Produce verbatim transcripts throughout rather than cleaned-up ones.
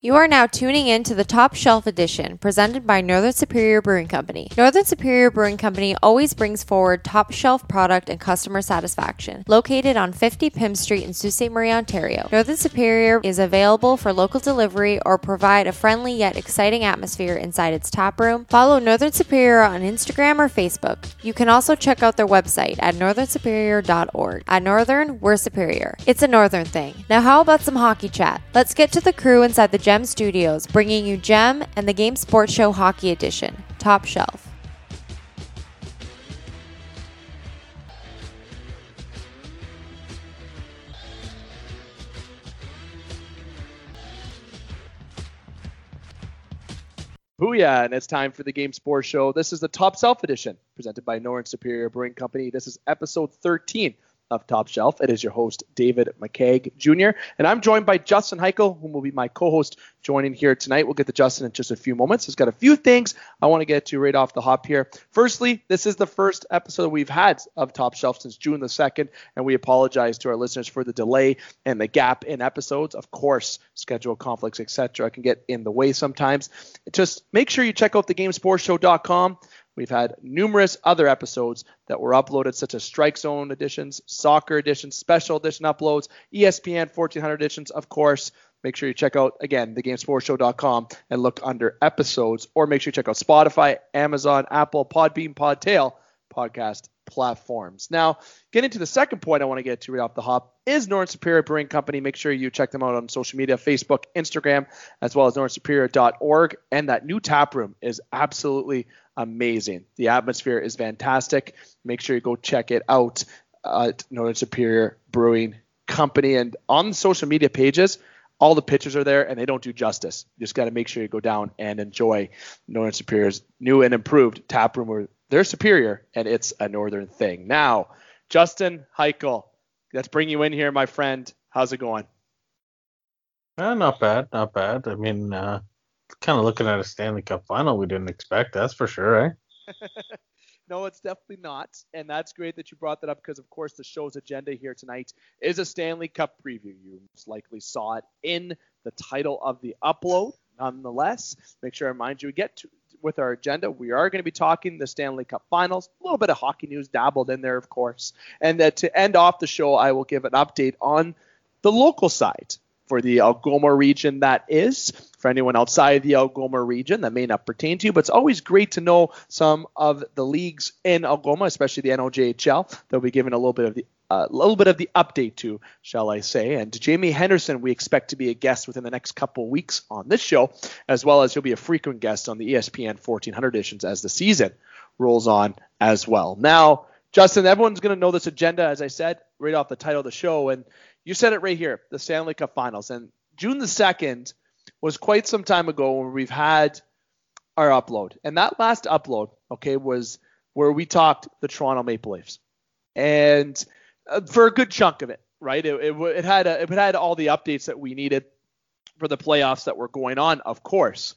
You are now tuning in to the Top Shelf Edition, presented by Northern Superior Brewing Company. Northern Superior Brewing Company always brings forward top shelf product and customer satisfaction. Located on fifty Pym Street in Sault Ste. Marie, Ontario, Northern Superior is available for local delivery or provide a friendly yet exciting atmosphere inside its tap room. Follow Northern Superior on Instagram or Facebook. You can also check out their website at northern superior dot org. At Northern, we're superior. It's a Northern thing. Now how about some hockey chat? Let's get to the crew inside the Gem Studios, bringing you Gem and the Game Sports Show Hockey Edition, Top Shelf. Booyah, and it's time for the Game Sports Show. This is the Top Shelf Edition, presented by Northern Superior Brewing Company. This is episode thirteen of Top Shelf. It is your host, David McCaig Junior, and I'm joined by Justin Eichel, whom will be my co-host joining here tonight. We'll get to Justin in just a few moments. He's got a few things I want to get to right off the hop here. Firstly, this is the first episode we've had of Top Shelf since June the second, and we apologize to our listeners for the delay and the gap in episodes. Of course, schedule conflicts, et cetera can get in the way sometimes. Just make sure you check out the game sports show dot com. We've had numerous other episodes that were uploaded, such as Strike Zone editions, Soccer editions, Special Edition uploads, E S P N fourteen hundred editions, of course. Make sure you check out, again, the game sports show dot com and look under episodes, or make sure you check out Spotify, Amazon, Apple, Podbean, Podtail, podcast platforms. Now, getting to the second point I want to get to right off the hop is Northern Superior Brewing Company. Make sure you check them out on social media, Facebook, Instagram, as well as northern superior dot org. And that new tap room is absolutely amazing. The atmosphere is fantastic. Make sure you go check it out at Northern Superior Brewing Company. And on the social media pages, all the pictures are there, and they don't do justice. You just got to make sure you go down and enjoy Northern Superior's new and improved tap room, where they're superior, and it's a Northern thing. Now, Justin Eichel, let's bring you in here, my friend. How's it going? Uh, not bad, not bad. I mean, uh, kind of looking at a Stanley Cup final we didn't expect, that's for sure, eh? No, it's definitely not, and that's great that you brought that up because, of course, the show's agenda here tonight is a Stanley Cup preview. You most likely saw it in the title of the upload. Nonetheless, make sure I remind you, we get to, with our agenda, we are going to be talking the Stanley Cup Finals, a little bit of hockey news dabbled in there, of course, and that to end off the show, I will give an update on the local side for the Algoma region, that is, for anyone outside the Algoma region that may not pertain to you, but it's always great to know some of the leagues in Algoma, especially the N O J H L, that we'll be giving a little bit of the a uh, little bit of the update to, shall I say. And Jamie Henderson, we expect to be a guest within the next couple of weeks on this show, as well as he'll be a frequent guest on the E S P N fourteen hundred editions as the season rolls on as well. Now, Justin, everyone's going to know this agenda, as I said, right off the title of the show. And you said it right here, the Stanley Cup Finals. And June the second was quite some time ago when we've had our upload. And that last upload, okay, was where we talked the Toronto Maple Leafs. And for a good chunk of it, right? It, it, it had a, it had all the updates that we needed for the playoffs that were going on, of course.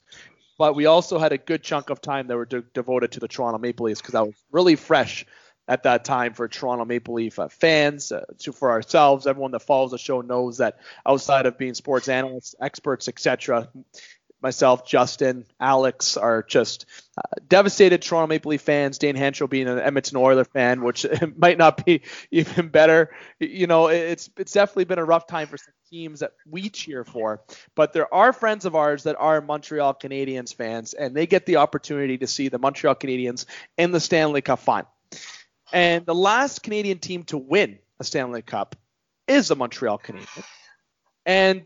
But we also had a good chunk of time that were de- devoted to the Toronto Maple Leafs because that was really fresh at that time for Toronto Maple Leaf uh, fans, uh, to, for ourselves. Everyone that follows the show knows that outside of being sports analysts, experts, et cetera, myself, Justin, Alex are just uh, devastated Toronto Maple Leaf fans. Dane Henschel being an Edmonton Oilers fan, which might not be even better. You know, it's it's definitely been a rough time for some teams that we cheer for. But there are friends of ours that are Montreal Canadiens fans, and they get the opportunity to see the Montreal Canadiens in the Stanley Cup final. And the last Canadian team to win a Stanley Cup is the Montreal Canadiens. And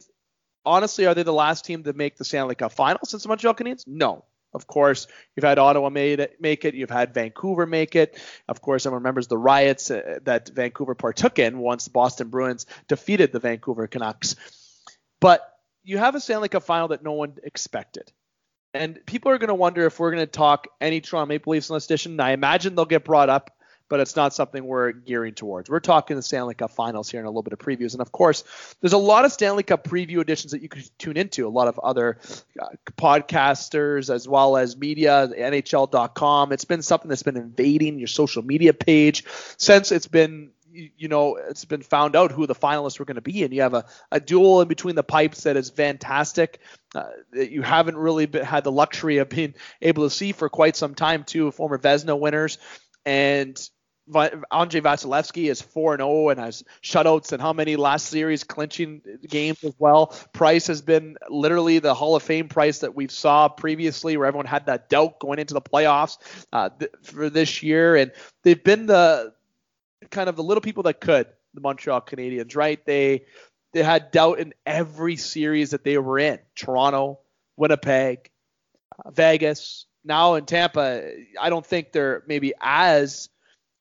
honestly, are they the last team to make the Stanley Cup final since the Montreal Canadiens? No. Of course, you've had Ottawa made it, make it. You've had Vancouver make it. Of course, everyone remembers the riots uh, that Vancouver partook in once the Boston Bruins defeated the Vancouver Canucks. But you have a Stanley Cup final that no one expected. And people are going to wonder if we're going to talk any Toronto Maple Leafs in this edition. And I imagine they'll get brought up, but it's not something we're gearing towards. We're talking the Stanley Cup Finals here in a little bit of previews. And, of course, there's a lot of Stanley Cup preview editions that you can tune into, a lot of other uh, podcasters as well as media, N H L dot com. It's been something that's been invading your social media page since it's been – you, you know, it's been found out who the finalists were going to be. And you have a, a duel in between the pipes that is fantastic, uh, that you haven't really been, had the luxury of being able to see for quite some time, too. Former Vezina winners, and Andrei Vasilevskiy is four and oh and has shutouts and how many last series clinching games as well. Price has been literally the Hall of Fame Price that we saw previously, where everyone had that doubt going into the playoffs uh, th- for this year. And they've been the kind of the little people that could, the Montreal Canadiens, right? They they had doubt in every series that they were in. Toronto, Winnipeg, uh, Vegas, now in Tampa. I don't think they're maybe as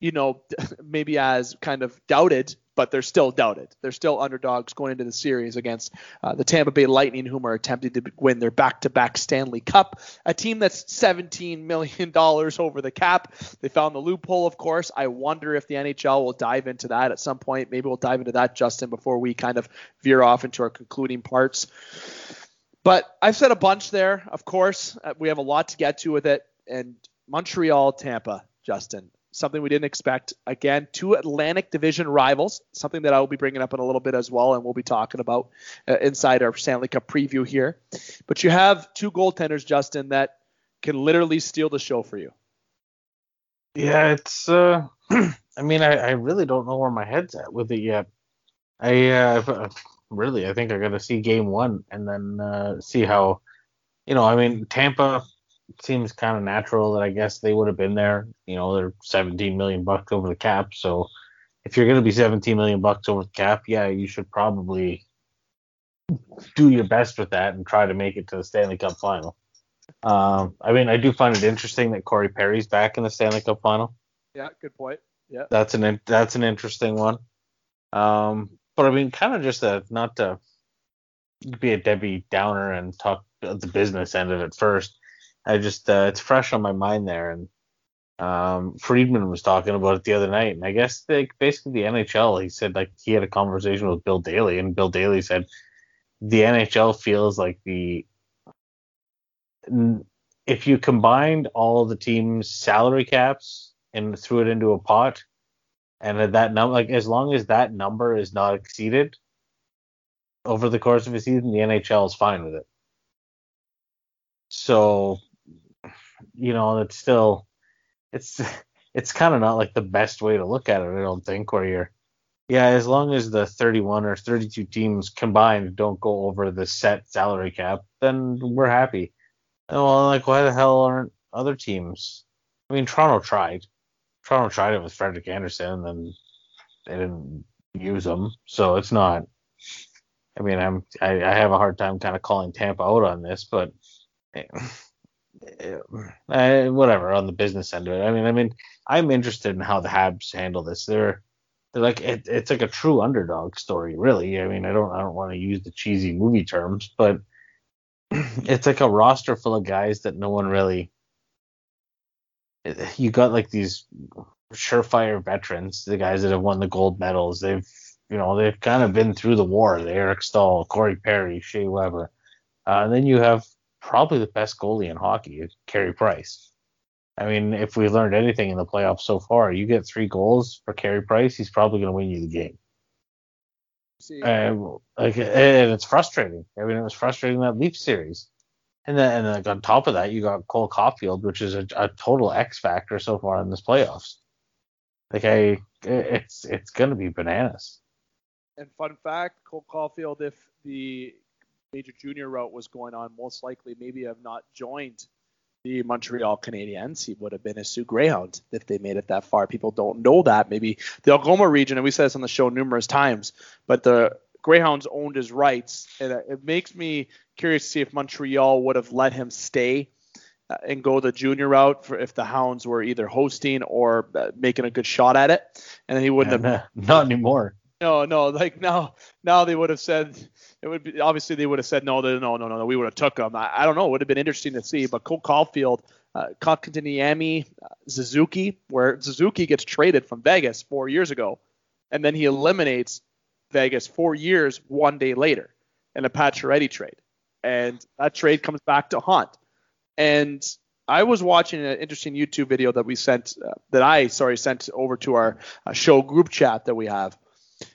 you know, maybe as kind of doubted, but they're still doubted. They're still underdogs going into the series against uh, the Tampa Bay Lightning, whom are attempting to win their back-to-back Stanley Cup, a team that's seventeen million dollars over the cap. They found the loophole, of course. I wonder if the N H L will dive into that at some point. Maybe we'll dive into that, Justin, before we kind of veer off into our concluding parts. But I've said a bunch there, of course. We have a lot to get to with it. And Montreal, Tampa, Justin. Something we didn't expect. Again, two Atlantic Division rivals, something that I will be bringing up in a little bit as well, and we'll be talking about uh, inside our Stanley Cup preview here. But you have two goaltenders, Justin, that can literally steal the show for you. Yeah, it's uh, – I mean, I, I really don't know where my head's at with it yet. I uh, really, I think I got to see game one and then uh, see how – you know, I mean, Tampa – it seems kind of natural that I guess they would have been there. You know, they're seventeen million bucks over the cap. So if you're going to be seventeen million bucks over the cap, yeah, you should probably do your best with that and try to make it to the Stanley Cup final. Um, I mean, I do find it interesting that Corey Perry's back in the Stanley Cup final. Yeah, good point. Yeah, that's an in, that's an interesting one. Um, but I mean, kind of just a, not to be a Debbie Downer and talk the business end of it first. I just, uh, it's fresh on my mind there. And um, Friedman was talking about it the other night. And I guess they, basically the N H L, he said, like, he had a conversation with Bill Daly. And Bill Daly said, the N H L feels like the, if you combined all the teams' salary caps and threw it into a pot, and that number, like, as long as that number is not exceeded over the course of a season, the N H L is fine with it. So, you know, it's still, it's it's kind of not like the best way to look at it, I don't think, where you're, yeah, as long as the thirty-one or thirty-two teams combined don't go over the set salary cap, then we're happy. And well, like, why the hell aren't other teams? I mean, Toronto tried. Toronto tried it with Frederick Anderson, and they didn't use him. So it's not, I mean, I'm, I, I have a hard time kind of calling Tampa out on this, but I, whatever on the business end of it. I mean, I mean, I'm interested in how the Habs handle this. They're, they're like it, it's like a true underdog story, really. I mean, I don't, I don't want to use the cheesy movie terms, but it's like a roster full of guys that no one really. You got like these surefire veterans, the guys that have won the gold medals. They've, you know, they've kind of been through the war. They Eric Staal, Corey Perry, Shea Weber, uh, and then you have. Probably the best goalie in hockey, Carey Price. I mean, if we learned anything in the playoffs so far, you get three goals for Carey Price, he's probably going to win you the game. See, um, like, and it's frustrating. I mean, it was frustrating that Leafs series. And then, and then like on top of that, you got Cole Caulfield, which is a, a total X factor so far in this playoffs. Like, I, it's it's going to be bananas. And fun fact, Cole Caulfield, if the major junior route was going on, most likely maybe have not joined the Montreal Canadiens. He would have been a Soo Greyhound if they made it that far. People don't know that. Maybe the Algoma region, and we said this on the show numerous times, but the Greyhounds owned his rights. And it makes me curious to see if Montreal would have let him stay and go the junior route for if the Hounds were either hosting or making a good shot at it. And then he wouldn't have. Not anymore. No, no, like now, now they would have said it would be obviously they would have said no, no, no, no, no. We would have took them. I, I don't know. It would have been interesting to see. But Cole Caulfield, uh, Kotkaniemi, uh, Suzuki, where Suzuki gets traded from Vegas four years ago, and then he eliminates Vegas four years one day later in a Pacioretty trade, and that trade comes back to haunt. And I was watching an interesting YouTube video that we sent, uh, that I, sorry, sent over to our uh, show group chat that we have.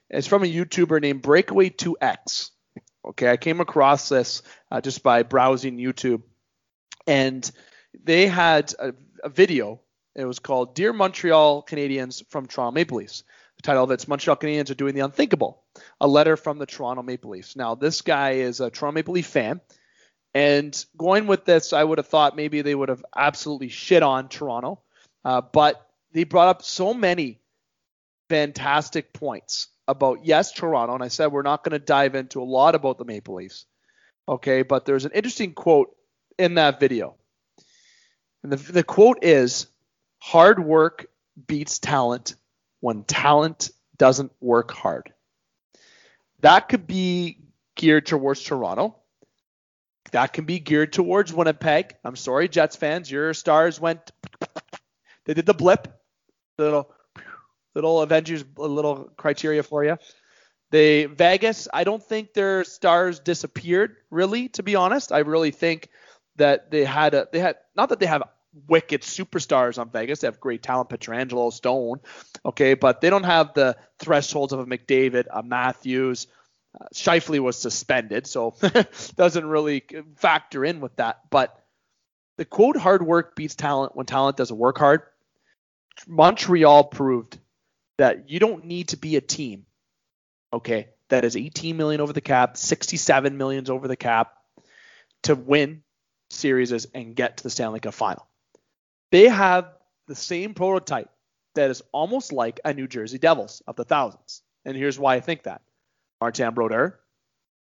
It's from a YouTuber named Breakaway two X. Okay, I came across this uh, just by browsing YouTube. And they had a, a video. It was called Dear Montreal Canadiens from Toronto Maple Leafs. The title of it's Montreal Canadiens are doing the unthinkable, a letter from the Toronto Maple Leafs. Now, this guy is a Toronto Maple Leaf fan. And going with this, I would have thought maybe they would have absolutely shit on Toronto. Uh, but they brought up so many fantastic points about, yes, Toronto. And I said we're not going to dive into a lot about the Maple Leafs. Okay, but there's an interesting quote in that video. And the, the quote is, hard work beats talent when talent doesn't work hard. That could be geared towards Toronto. That can be geared towards Winnipeg. I'm sorry, Jets fans. Your Stars went. They did the blip. The little, little Avengers, little criteria for you. They Vegas. I don't think their Stars disappeared, really. To be honest, I really think that they had a. They had not that they have wicked superstars on Vegas. They have great talent, Pietrangelo, Stone. Okay, but they don't have the thresholds of a McDavid, a Matthews. Uh, Scheifele was suspended, so doesn't really factor in with that. But the quote, hard work beats talent when talent doesn't work hard. Montreal proved that you don't need to be a team, okay, that is eighteen million over the cap, sixty-seven million over the cap to win series and get to the Stanley Cup final. They have the same prototype that is almost like a New Jersey Devils of the thousands. And here's why I think that. Martin Brodeur,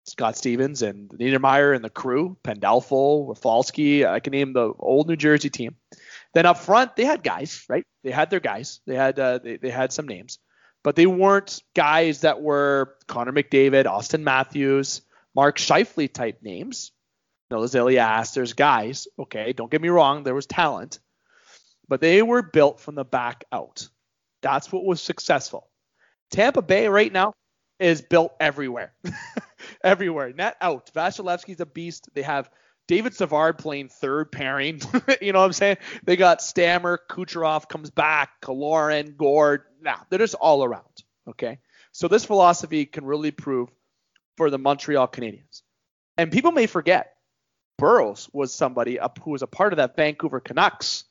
Scott Stevens, and Niedermeyer and the crew, Pandolfo, Rafalski. I can name the old New Jersey team. Then up front, they had guys, right? They had their guys. They had uh, they, they had some names, but they weren't guys that were Connor McDavid, Austin Matthews, Mark Scheifele type names. No, there's Elias, there's guys. Okay, don't get me wrong. There was talent, but they were built from the back out. That's what was successful. Tampa Bay right now is built everywhere. everywhere. Net out. Vasilevsky's a beast. They have David Savard playing third pairing. You know what I'm saying? They got Stammer, Kucherov comes back, Kaloran, Gord. Nah, they're just all around. Okay? So this philosophy can really prove for the Montreal Canadiens. And people may forget, Burroughs was somebody up who was a part of that Vancouver Canucks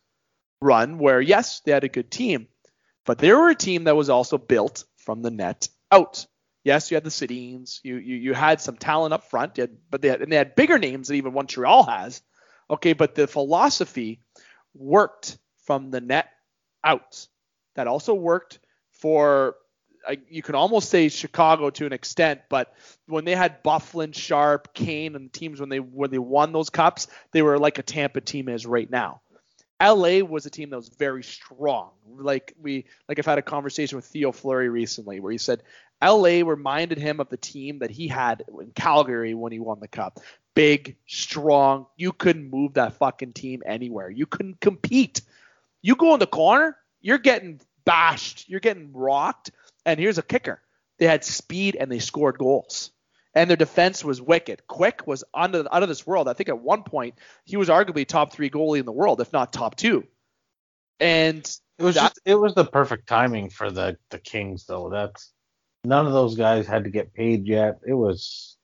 run where, yes, they had a good team, but they were a team that was also built from the net out. Yes, you had the Sedins. You you you had some talent up front, you had, but they had, and they had bigger names than even Montreal has. Okay, but the philosophy worked from the net out. That also worked for uh, you can almost say Chicago to an extent, but when they had Bufflin, Sharp, Kane, and the teams when they when they won those cups, they were like a Tampa team is right now. L A was a team that was very strong. Like we like I've had a conversation with Theo Fleury recently where he said. L A reminded him of the team that he had in Calgary when he won the cup. Big, strong. You couldn't move that fucking team anywhere. You couldn't compete. You go in the corner, you're getting bashed. You're getting rocked. And here's a kicker. They had speed and they scored goals. And their defense was wicked. Quick was out of this world. I think at one point he was arguably top three goalie in the world, if not top two. And it was just, it was the perfect timing for the, the Kings, though. That's None of those guys had to get paid yet. It was...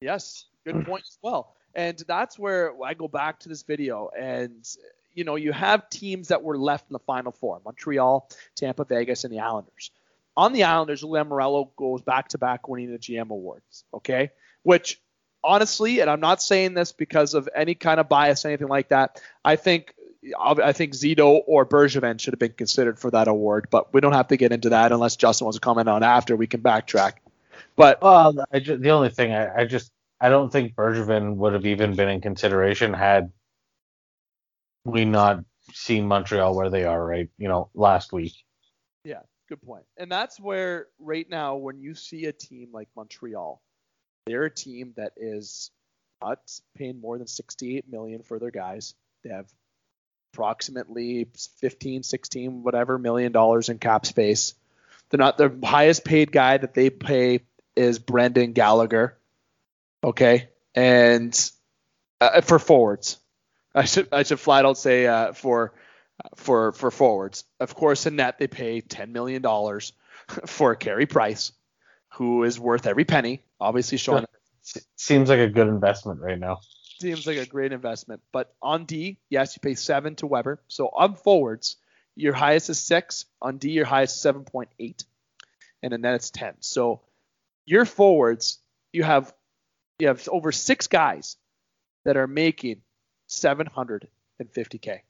Yes, good point as well. And that's where I go back to this video. And, you know, you have teams that were left in the Final Four. Montreal, Tampa, Vegas, and the Islanders. On the Islanders, Julian Morello goes back-to-back winning the G M Awards, okay? Which, honestly, and I'm not saying this because of any kind of bias, anything like that, I think... I think Zito or Bergevin should have been considered for that award, but we don't have to get into that unless Justin wants to comment on after. We can backtrack. But well, I ju- the only thing I, I just I don't think Bergevin would have even been in consideration had we not seen Montreal where they are right, you know, last week. Yeah, good point. And that's where right now when you see a team like Montreal, they're a team that is not paying more than sixty-eight million dollars for their guys. They have approximately fifteen, sixteen, whatever million dollars in cap space. They're not the highest paid guy that they pay is Brendan Gallagher. Okay. And uh, for forwards, I should I should flat out say uh, for for for forwards. Of course, in net they pay ten million dollars for Carey Price, who is worth every penny. Obviously, Sean. Seems like a good investment right now. Seems like a great investment. But on D, yes, you pay seven to Weber. So on forwards, your highest is six. On D, your highest is seven point eight. And then that's ten. So your forwards, you have you have over six guys that are making seven hundred fifty K.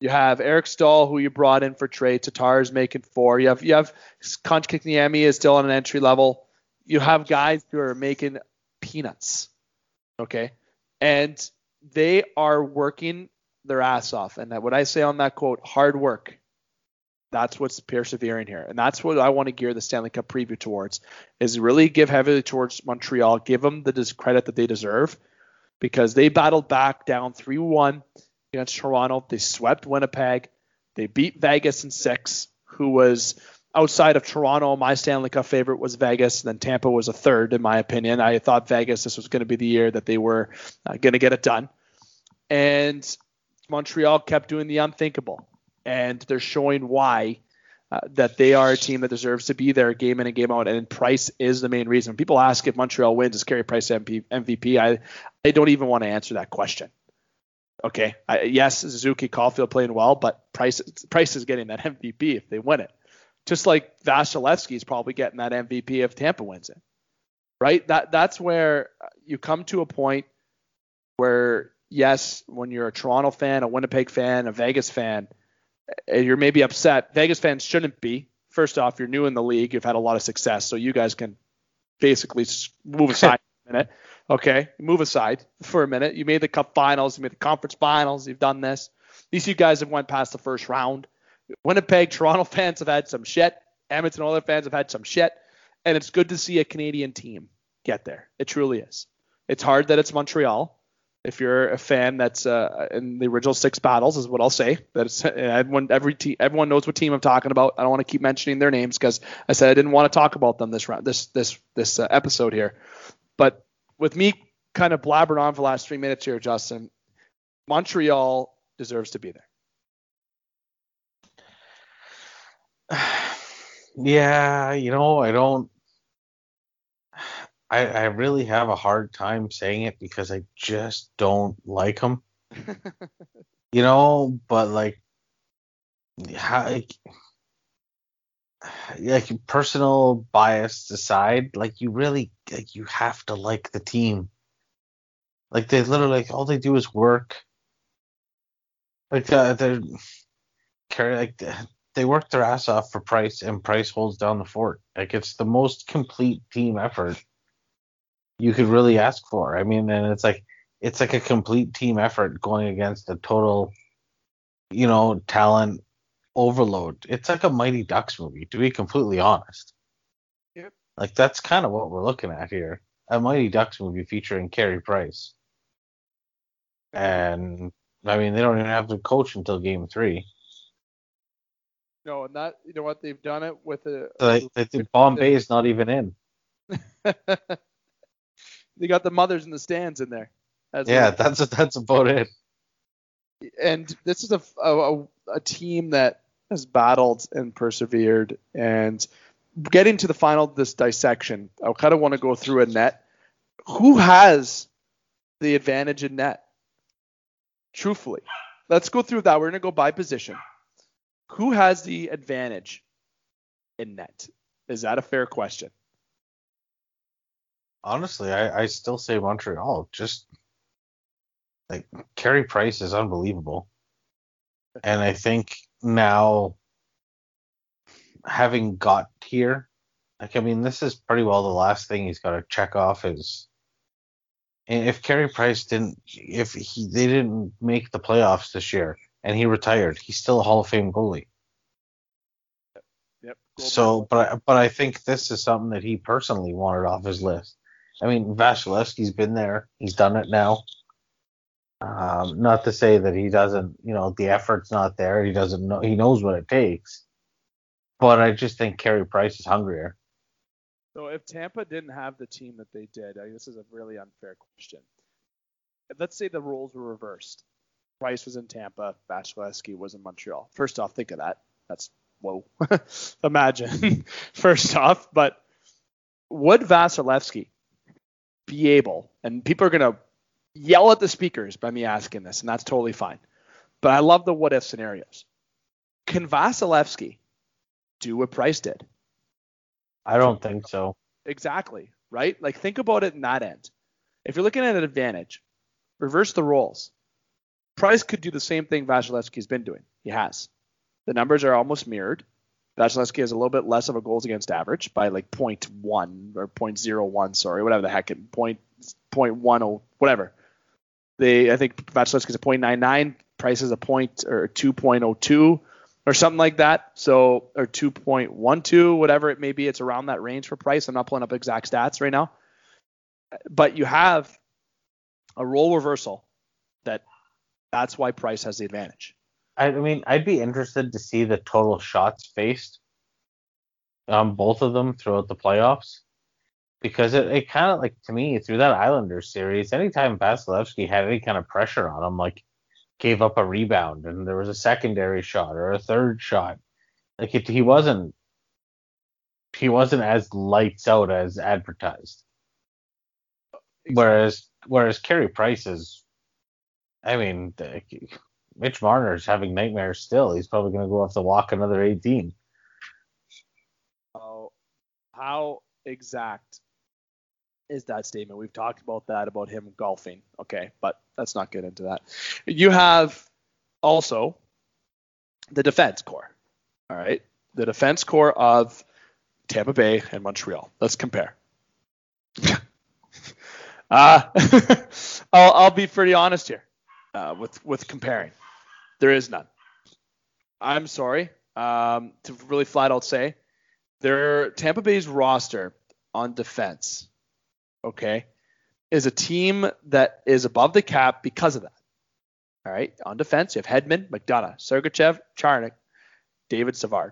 You have Eric Staal, who you brought in for trade. Tatar is making four. You have you have Kotkaniemi is still on an entry level. You have guys who are making peanuts. Okay. And they are working their ass off. And that, what I say on that quote, hard work, that's what's persevering here. And that's what I want to gear the Stanley Cup preview towards, is really give heavily towards Montreal, give them the credit that they deserve, because they battled back down three one against Toronto. They swept Winnipeg. They beat Vegas in six, who was outside of Toronto. My Stanley Cup favorite was Vegas, and then Tampa was a third, in my opinion. I thought Vegas, this was going to be the year that they were uh, going to get it done. And Montreal kept doing the unthinkable, and they're showing why uh, that they are a team that deserves to be there game in and game out, and Price is the main reason. People ask if Montreal wins, is Carey Price M V P? I, I don't even want to answer that question. Okay, I, yes, Suzuki, Caulfield playing well, but Price Price is getting that M V P if they win it. Just like Vasilevsky is probably getting that M V P if Tampa wins it, right? That That's where you come to a point where, yes, when you're a Toronto fan, a Winnipeg fan, a Vegas fan, you're maybe upset. Vegas fans shouldn't be. First off, you're new in the league. You've had a lot of success, so you guys can basically move aside for a minute. Okay, move aside for a minute. You made the Cup Finals. You made the Conference Finals. You've done this. These two guys have went past the first round. Winnipeg, Toronto fans have had some shit. Edmonton Oilers fans have had some shit. And it's good to see a Canadian team get there. It truly is. It's hard that it's Montreal. If you're a fan that's uh, in the original six battles, is what I'll say. That it's, everyone, every te- everyone knows what team I'm talking about. I don't want to keep mentioning their names because I said I didn't want to talk about them this round, this this this uh, episode here. But with me kind of blabbering on for the last three minutes here, Justin, Montreal deserves to be there. Yeah, you know, I don't I, I really have a hard time saying it because I just don't like them. You know, but like how, like, like personal bias aside, like you really like you have to like the team. Like they literally like all they do is work. Like uh, they're carry like the, They work their ass off for Price, and Price holds down the fort. Like, it's the most complete team effort you could really ask for. I mean, and it's like it's like a complete team effort going against a total, you know, talent overload. It's like a Mighty Ducks movie, to be completely honest. Yep. Like, that's kind of what we're looking at here. A Mighty Ducks movie featuring Carey Price. And, I mean, they don't even have to coach until game three. No, and that, you know what, they've done it with a... Like, Bombay is not even in. They got the mothers in the stands in there. Yeah, well. that's a, that's about it. And this is a, a, a team that has battled and persevered. And getting to the final, this dissection, I kind of want to go through a net. Who has the advantage in net? Truthfully. Let's go through that. We're going to go by position. Who has the advantage in net? Is that a fair question? Honestly, I, I still say Montreal. Just like Carey Price is unbelievable. And I think now having got here, like, I mean, this is pretty well the last thing he's got to check off is if Carey Price didn't, if he, they didn't make the playoffs this year, and he retired, he's still a Hall of Fame goalie. Yep. Yep. Goal so, but I, but I think this is something that he personally wanted off his list. I mean, Vasilevsky's been there. He's done it now. Um, not to say that he doesn't, you know, the effort's not there. He doesn't know. He knows what it takes. But I just think Carey Price is hungrier. So if Tampa didn't have the team that they did, I mean, this is a really unfair question. let's say the roles were reversed. Price was in Tampa. Vasilevskiy was in Montreal. First off, think of that. That's whoa. Imagine. First off, but would Vasilevskiy be able? And people are gonna yell at the speakers by me asking this, and that's totally fine. But I love the what if scenarios. Can Vasilevskiy do what Price did? I don't think so. Exactly. Right? Like, think about it in that end. If you're looking at an advantage, reverse the roles. Price could do the same thing Vasilevsky's been doing. He has. The numbers are almost mirrored. Vasilevskiy has a little bit less of a goals against average by like point one or point zero one, sorry, whatever the heck, it, point one or whatever. They, I think Vasilevsky's a point nine nine, Price is a point or two point oh two or something like that. So, or two point one two, whatever it may be. It's around that range for Price. I'm not pulling up exact stats right now. But you have a role reversal that that's why Price has the advantage. I mean, I'd be interested to see the total shots faced on um, both of them throughout the playoffs, because it, it kind of, like, to me, through that Islanders series, anytime Vasilevskiy had any kind of pressure on him, like, gave up a rebound and there was a secondary shot or a third shot, like, it, he wasn't he wasn't as lights out as advertised. Exactly. Whereas whereas Carey Price is, I mean, the, Mitch Marner is having nightmares still. He's probably going to go off the walk another eighteen. Oh, how exact is that statement? We've talked about that, about him golfing. Okay, but let's not get into that. You have also the defense core. All right, the defense core of Tampa Bay and Montreal. Let's compare. uh, I'll, I'll be pretty honest here. Uh, with with comparing, there is none. I'm sorry um, to really flat out say, their Tampa Bay's roster on defense, okay, is a team that is above the cap because of that. All right, on defense you have Hedman, McDonagh, Sergachev, Cernak, David Savard.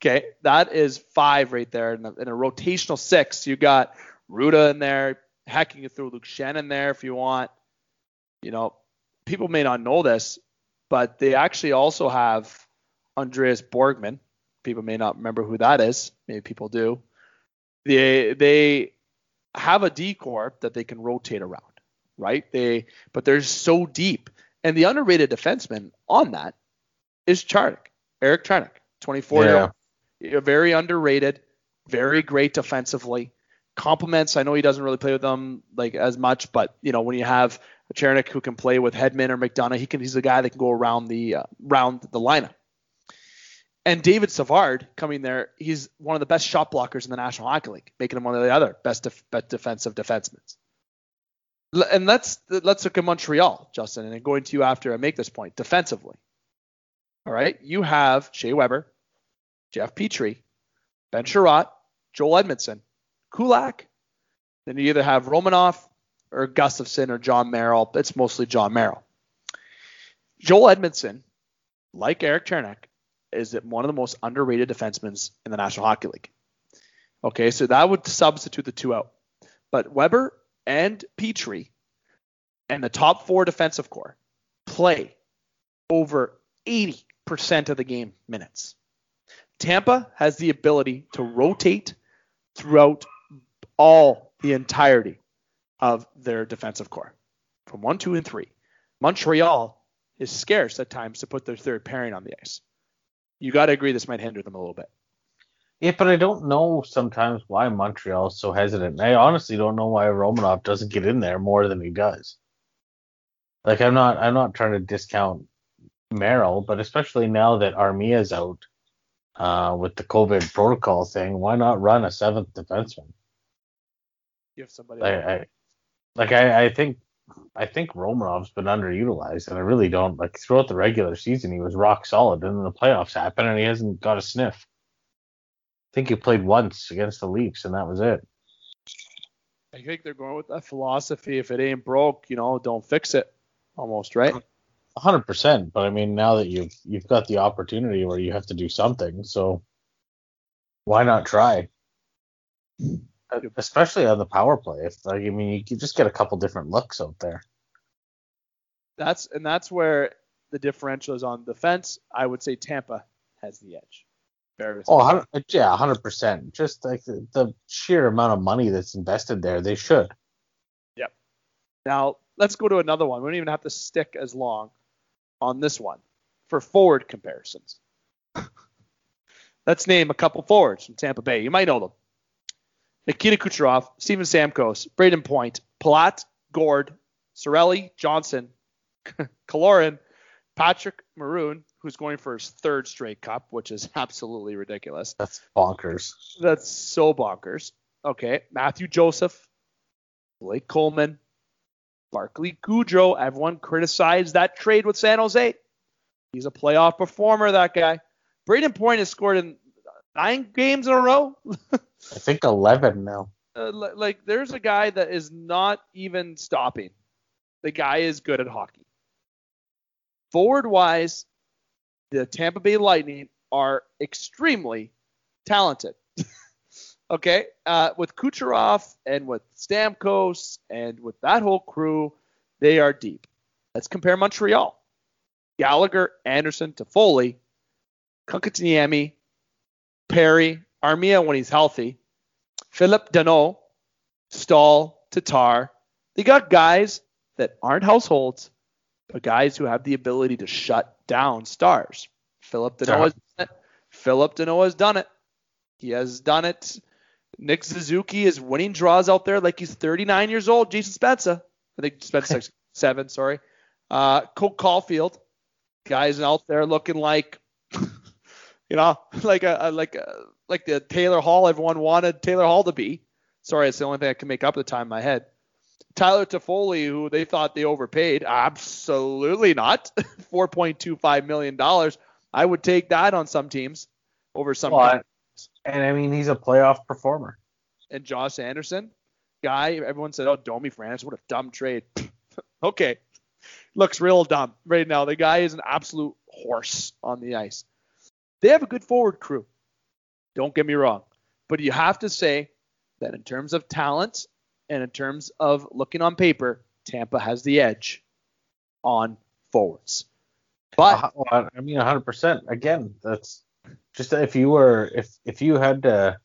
Okay, that is five right there, in a, in a rotational six. You got Ruda in there, hacking it through Luke Shen there if you want. You know, people may not know this, but they actually also have Andreas Borgman. People may not remember who that is. Maybe people do. They they have a D corps that they can rotate around, right? They but they're so deep. And the underrated defenseman on that is Cernak, Erik Cernak, twenty-four-year-old. Yeah. Very underrated, very great defensively. Compliments. I know he doesn't really play with them like as much, but you know, when you have Cernak who can play with Hedman or McDonagh, he can. He's the guy that can go around the uh, round the lineup. And David Savard coming there, he's one of the best shot blockers in the National Hockey League, making him one of the other best, def- best defensive defensemen. L- and let's let's look at Montreal, Justin, and I'm going to you after I make this point defensively. All right, you have Shea Weber, Jeff Petrie, Ben Sherratt, Joel Edmondson, Kulak. Then you either have Romanov or Gustafson or John Merrill. It's mostly John Merrill. Joel Edmondson, like Erik Cernak, is one of the most underrated defensemen in the National Hockey League. Okay, so that would substitute the two out. But Weber and Petrie and the top four defensive core play over eighty percent of the game minutes. Tampa has the ability to rotate throughout all the entirety of their defensive core, from one, two, and three. Montreal is scarce at times to put their third pairing on the ice. You got to agree this might hinder them a little bit. Yeah, but I don't know sometimes why Montreal is so hesitant. I honestly don't know why Romanov doesn't get in there more than he does. Like, I'm not, I'm not trying to discount Merrill, but especially now that Armia's out uh, with the COVID protocol thing, why not run a seventh defenseman? You have somebody. Like, I, Like I, I think I think Romanov's been underutilized, and I really don't like throughout the regular season he was rock solid, and then the playoffs happened and he hasn't got a sniff. I think he played once against the Leafs and that was it. I think they're going with that philosophy, if it ain't broke, you know, don't fix it almost, right? A hundred percent. But I mean, now that you've you've got the opportunity where you have to do something, so why not try? especially on the power play. If, like, I mean, you could just get a couple different looks out there. That's and that's where the differential is on defense. I would say Tampa has the edge. Oh, yeah, one hundred percent. Just like the, the sheer amount of money that's invested there, they should. Yep. Now, let's go to another one. We don't even have to stick as long on this one for forward comparisons. Let's name a couple forwards from Tampa Bay. You might know them. Nikita Kucherov, Steven Stamkos, Braden Point, Palat, Gord, Cirelli, Johnson, Kaloran, Patrick Maroon, who's going for his third straight cup, which is absolutely ridiculous. That's bonkers. That's so bonkers. Okay, Matthew Joseph, Blake Coleman, Barclay Goodrow. Everyone criticized that trade with San Jose. He's a playoff performer, that guy. Braden Point has scored in nine games in a row. I think eleven now. Uh, like, there's a guy that is not even stopping. The guy is good at hockey. Forward-wise, the Tampa Bay Lightning are extremely talented. okay, uh, with Kucherov and with Stamkos and with that whole crew, they are deep. Let's compare Montreal. Gallagher, Anderson, Toffoli, Kotkaniemi, Perry, Armia when he's healthy, Philip Danault, Staal, Tatar. They got guys that aren't households, but guys who have the ability to shut down stars. Philip Danault has, Philip Danault has done it. He has done it. Nick Suzuki is winning draws out there like he's thirty-nine years old. Jason Spezza. I think Spezza's seven, sorry. Uh, Cole Caulfield. Guys out there looking like, you know, like a, a like a, like the Taylor Hall everyone wanted Taylor Hall to be. Sorry, it's the only thing I can make up at the time in my head. Tyler Toffoli, who they thought they overpaid, absolutely not. four point two five million dollars. I would take that on some teams over some. Well, and I mean, he's a playoff performer. And Josh Anderson, guy, everyone said, "Oh, Domi for Anderson, what a dumb trade." Okay, looks real dumb right now. The guy is an absolute horse on the ice. They have a good forward crew. Don't get me wrong, but you have to say that in terms of talent. And in terms of looking on paper, Tampa has the edge on forwards. But uh, I mean, one hundred percent. Again, that's just if you were if if you had to,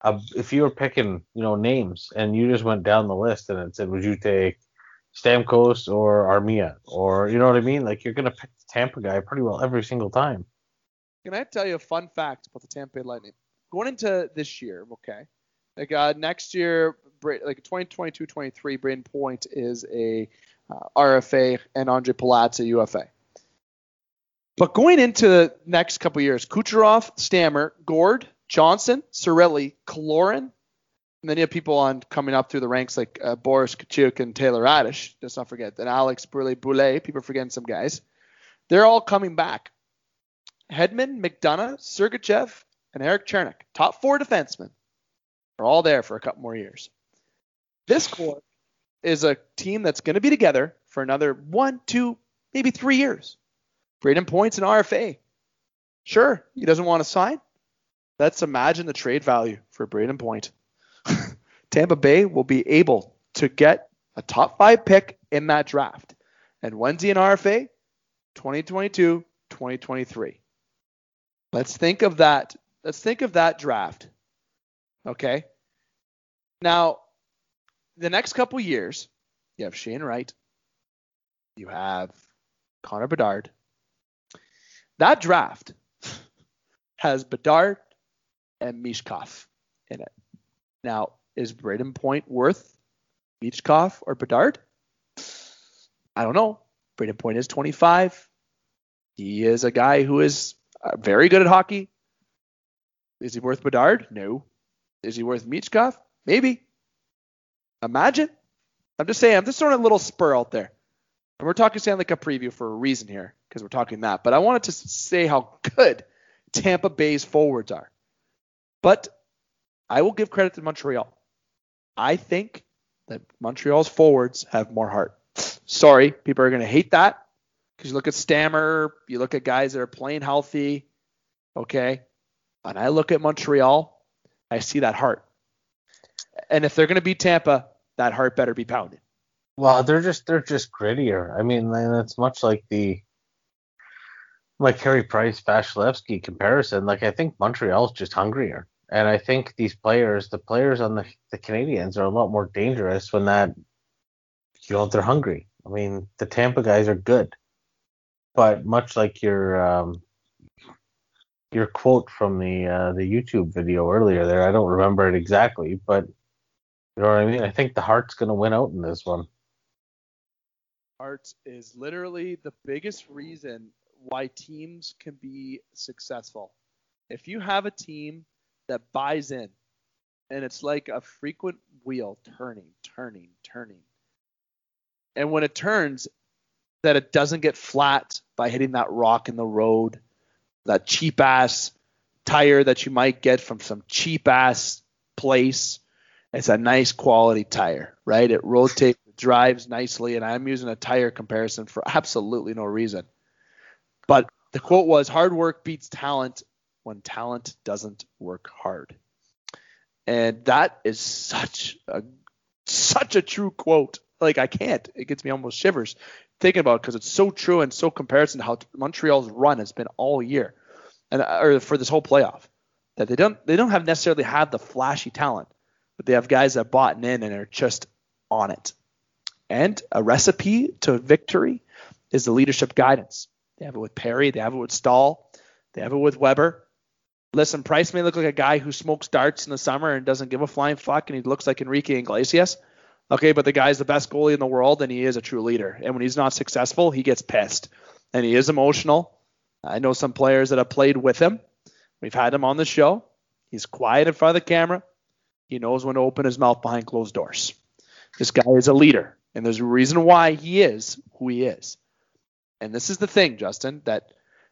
uh, if you were picking, you know, names and you just went down the list and it said, would you take Stamkos or Armia or, you know what I mean? Like, you're gonna pick the Tampa guy pretty well every single time. Can I tell you a fun fact about the Tampa Bay Lightning going into this year? Okay. Like uh, next year, like twenty twenty-two twenty-three, Braden Point is a uh, R F A and Andre Palat's a U F A. But going into the next couple of years, Kucherov, Stammer, Gord, Johnson, Cirelli, Kaloran, and then you have people on coming up through the ranks like uh, Boris Kachuk and Taylor Radish. Let's not forget that Alex Brule, Boulet, people are forgetting some guys. They're all coming back. Hedman, McDonagh, Sergachev, and Erik Cernak, top four defensemen. Are all there for a couple more years. This core is a team that's going to be together for another one, two, maybe three years. Braden Point's an R F A. Sure, he doesn't want to sign. Let's imagine the trade value for Braden Point. Tampa Bay will be able to get a top five pick in that draft. And when's he an R F A? twenty twenty-two twenty twenty-three. Let's think of that. Let's think of that draft. Okay. Now, the next couple years, you have Shane Wright. You have Connor Bedard. That draft has Bedard and Mishkov in it. Now, is Braden Point worth Mishkov or Bedard? I don't know. Braden Point is twenty-five. He is a guy who is very good at hockey. Is he worth Bedard? No. Is he worth Michkov? Maybe. Imagine. I'm just saying. I'm just throwing a little spur out there. And we're talking Stanley Cup preview for a reason here because we're talking that. But I wanted to say how good Tampa Bay's forwards are. But I will give credit to Montreal. I think that Montreal's forwards have more heart. Sorry, people are going to hate that because you look at Stammer. You look at guys that are playing healthy. Okay. And I look at Montreal. I see that heart. And if they're going to beat Tampa, that heart better be pounded. Well, they're just they're just grittier. I mean, that's much like the like Carey Price Vasilevskiy comparison. Like I think Montreal's just hungrier, and I think these players, the players on the the Canadiens, are a lot more dangerous when that you know they're hungry. I mean, the Tampa guys are good, but much like your um, your quote from the uh, the YouTube video earlier there, I don't remember it exactly, but you know what I mean? I think the heart's going to win out in this one. Heart is literally the biggest reason why teams can be successful. If you have a team that buys in, and it's like a frequent wheel turning, turning, turning, and when it turns, that it doesn't get flat by hitting that rock in the road, that cheap-ass tire that you might get from some cheap-ass place. It's a nice quality tire, right? It rotates, drives nicely, and I'm using a tire comparison for absolutely no reason. But the quote was, hard work beats talent when talent doesn't work hard. And that is such a such a true quote. Like, I can't. It gets me almost shivers thinking about it because it's so true and so comparison to how Montreal's run has been all year, and or for this whole playoff, that they don't they don't have necessarily have the flashy talent. But they have guys that bought in and are just on it. And a recipe to victory is the leadership guidance. They have it with Perry. They have it with Staal. They have it with Weber. Listen, Price may look like a guy who smokes darts in the summer and doesn't give a flying fuck, and he looks like Enrique Iglesias. Okay, but the guy's the best goalie in the world, and he is a true leader. And when he's not successful, he gets pissed. And he is emotional. I know some players that have played with him. We've had him on the show. He's quiet in front of the camera. He knows when to open his mouth behind closed doors. This guy is a leader, and there's a reason why he is who he is. And this is the thing, Justin, that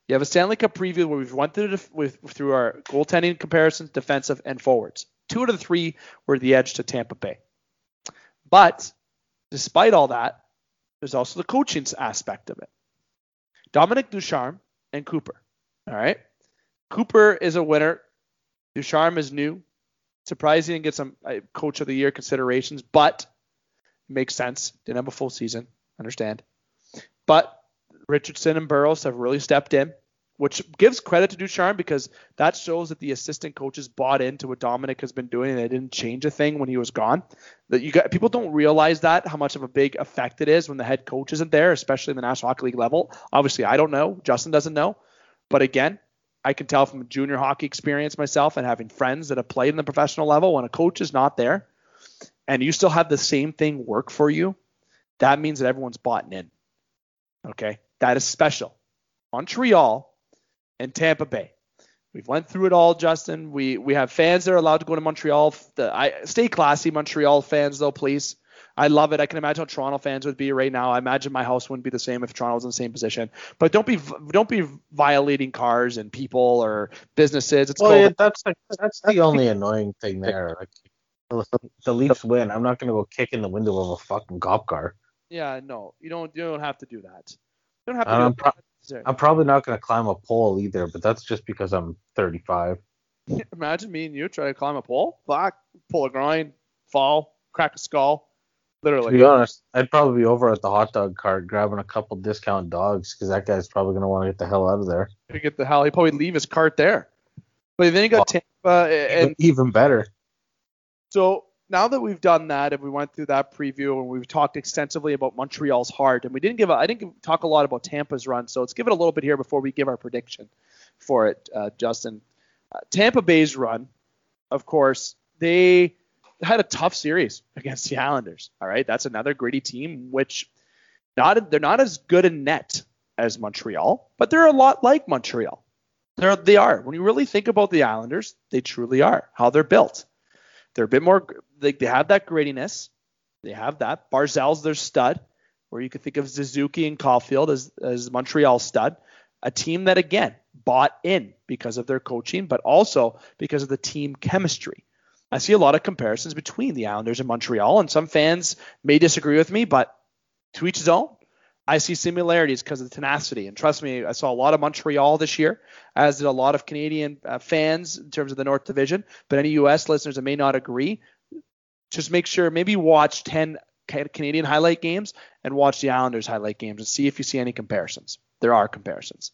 you have a Stanley Cup preview where we've went through, the, with, through our goaltending comparisons, defensive, and forwards. Two out of the three were the edge to Tampa Bay. But despite all that, there's also the coaching aspect of it. Dominic Ducharme and Cooper, all right? Cooper is a winner. Ducharme is new. Surprising and get some coach of the year considerations, but it makes sense. Didn't have a full season, understand. But Richardson and Burroughs have really stepped in, which gives credit to Ducharme because that shows that the assistant coaches bought into what Dominic has been doing and they didn't change a thing when he was gone. That you got people don't realize that how much of a big effect it is when the head coach isn't there, especially in the National Hockey League level. Obviously, I don't know. Justin doesn't know. But again, I can tell from junior hockey experience myself and having friends that have played in the professional level when a coach is not there and you still have the same thing work for you, that means that everyone's bought in. Okay, that is special. Montreal and Tampa Bay. We've went through it all, Justin. We we have fans that are allowed to go to Montreal. The, I, stay classy, Montreal fans, though, please. I love it. I can imagine how Toronto fans would be right now. I imagine my house wouldn't be the same if Toronto was in the same position. But don't be don't be violating cars and people or businesses. It's well, yeah, that's like, that's the only annoying thing there. Like, the Leafs win. I'm not going to go kick in the window of a fucking cop car. Yeah, no, you don't. You don't have to do that. You don't have to. I'm, do pro- I'm probably not going to climb a pole either, but that's just because I'm thirty-five. Imagine me and you try to climb a pole. Fuck, pull a groin, fall, crack a skull. Literally. To be honest, I'd probably be over at the hot dog cart grabbing a couple discount dogs because that guy's probably going to want to get the hell out of there. To get the hell, he'd probably leave his cart there. But then you got well, Tampa, and even better. So now that we've done that, and we went through that preview, and we've talked extensively about Montreal's heart, and we didn't give, a, I didn't talk a lot about Tampa's run. So let's give it a little bit here before we give our prediction for it, uh, Justin. Uh, Tampa Bay's run, of course, they had a tough series against the Islanders. All right. That's another gritty team, which not, they're not as good a net as Montreal, but they're a lot like Montreal. They're, they are. When you really think about the Islanders, they truly are how they're built. They're a bit more, they, they have that grittiness. They have that. Barzal's their stud, or you could think of Suzuki and Caulfield as, as Montreal stud, a team that again bought in because of their coaching, but also because of the team chemistry. I see a lot of comparisons between the Islanders and Montreal, and some fans may disagree with me, but to each his own. I see similarities because of the tenacity, and trust me, I saw a lot of Montreal this year, as did a lot of Canadian uh, fans in terms of the North Division, but any U S listeners that may not agree, just make sure, maybe watch ten Canadian highlight games and watch the Islanders highlight games and see if you see any comparisons. There are comparisons.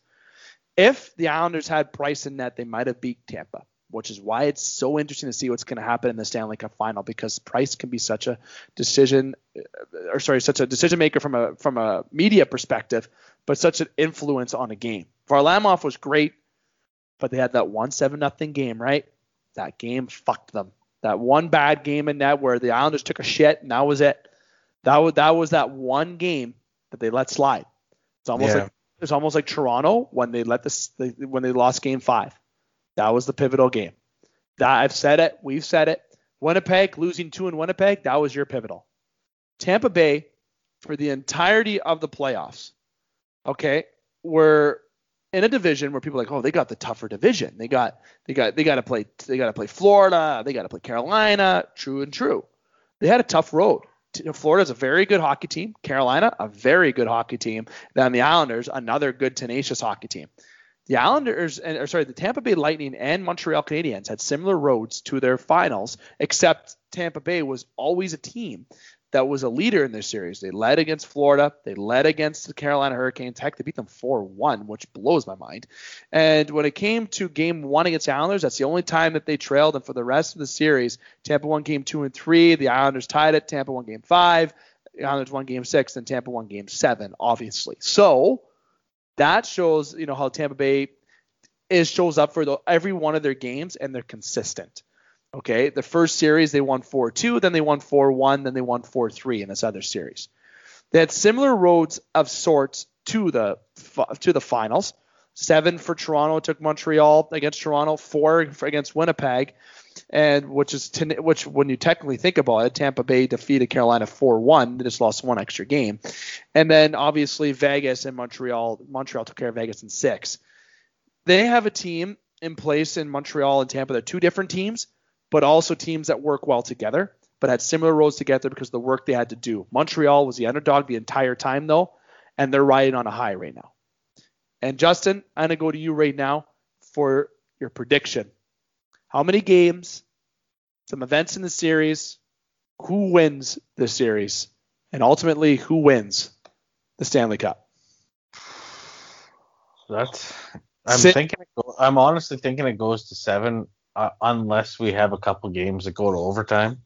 If the Islanders had Price in net, they might have beat Tampa, which is why it's so interesting to see what's going to happen in the Stanley Cup final, because Price can be such a decision or sorry, such a decision maker from a from a media perspective, but such an influence on a game. Varlamov was great, but they had that one seven nothing game, right? That game fucked them. That one bad game in net where the Islanders took a shit, and that was it. That was that was that one game that they let slide. It's almost yeah. like it's almost like Toronto when they let this they, when they lost game five. That was the pivotal game. That I've said it. We've said it. Winnipeg, losing two in Winnipeg, that was your pivotal. Tampa Bay, for the entirety of the playoffs, okay, were in a division where people are like, oh, they got the tougher division. They got they got they got to play they got to play Florida. They got to play Carolina. True and true. They had a tough road. Florida's a very good hockey team. Carolina, a very good hockey team. Then the Islanders, another good, tenacious hockey team. The Islanders, and or sorry, the Tampa Bay Lightning and Montreal Canadiens had similar roads to their finals, except Tampa Bay was always a team that was a leader in their series. They led against Florida. They led against the Carolina Hurricanes. Heck, they beat them four one, which blows my mind. And when it came to game one against the Islanders, that's the only time that they trailed. And for the rest of the series, Tampa won game two and three. The Islanders tied it. Tampa won game five. The Islanders won game six. And Tampa won game seven, obviously. So that shows, you know, how Tampa Bay is shows up for the, every one of their games, and they're consistent. Okay, the first series they won four two, then they won four one, then they won four three in this other series. They had similar roads of sorts to the to the finals. Seven for Toronto took Montreal against Toronto, four for against Winnipeg, and which is which when you technically think about it, Tampa Bay defeated Carolina four one. They just lost one extra game, and then obviously Vegas and Montreal. Montreal took care of Vegas in six. They have a team in place in Montreal and Tampa. They're two different teams, but also teams that work well together, but had similar roles together because of the work they had to do. Montreal was the underdog the entire time though, and they're riding on a high right now. And Justin, I'm going to go to you right now for your prediction. How many games, some events in the series, who wins the series, and ultimately who wins the Stanley Cup? That's I'm Sit. thinking I'm honestly thinking it goes to seven uh, unless we have a couple games that go to overtime.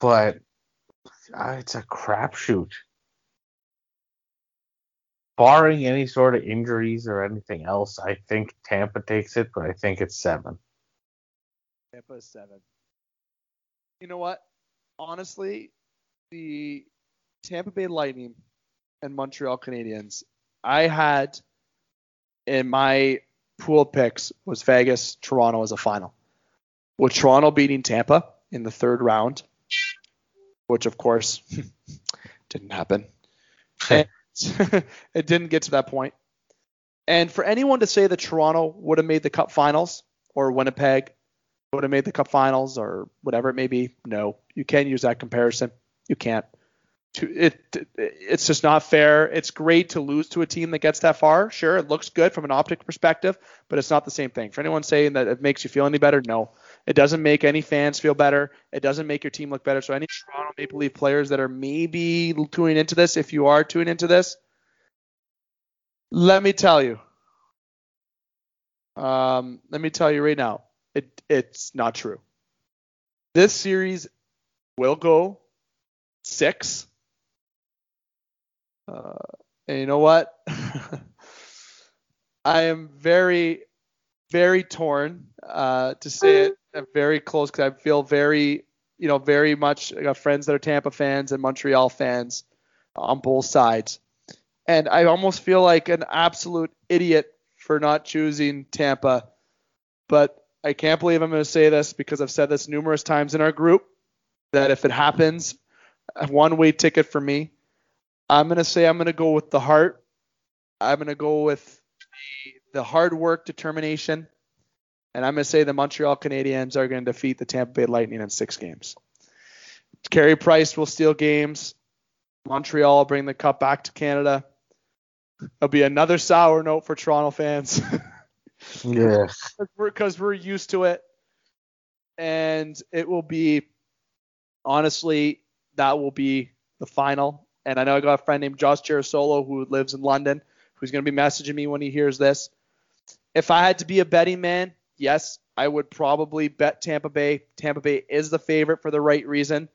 But uh, it's a crapshoot. Barring any sort of injuries or anything else, I think Tampa takes it, but I think it's seven. Tampa is seven. You know what? Honestly, the Tampa Bay Lightning and Montreal Canadiens, I had in my pool picks was Vegas, Toronto as a final. With Toronto beating Tampa in the third round, which of course didn't happen. And it didn't get to that point. And for anyone to say that Toronto would have made the Cup Finals or Winnipeg would have made the Cup Finals or whatever it may be, no, you can't use that comparison. You can't. It, it it's just not fair. It's great to lose to a team that gets that far. Sure, it looks good from an optic perspective, but it's not the same thing. For anyone saying that it makes you feel any better, no. It doesn't make any fans feel better. It doesn't make your team look better. So any Toronto Maple Leaf players that are maybe tuning into this, if you are tuning into this, let me tell you. Um, let me tell you right now, it it's not true. This series will go six. Uh, and you know what? I am very, very torn uh, to say it. I'm very close because I feel very, you know, very much. I got friends that are Tampa fans and Montreal fans on both sides. And I almost feel like an absolute idiot for not choosing Tampa. But I can't believe I'm going to say this because I've said this numerous times in our group that if it happens, a one-way ticket for me. I'm going to say I'm going to go with the heart. I'm going to go with the hard work, determination, and I'm going to say the Montreal Canadiens are going to defeat the Tampa Bay Lightning in six games. Carey Price will steal games. Montreal will bring the cup back to Canada. It'll be another sour note for Toronto fans. Yeah. Because we're, we're used to it. And it will be honestly, that will be the final. And I know I got a friend named Josh Gerasolo who lives in London, who's going to be messaging me when he hears this. If I had to be a betting man, yes, I would probably bet Tampa Bay. Tampa Bay is the favorite for the right reason.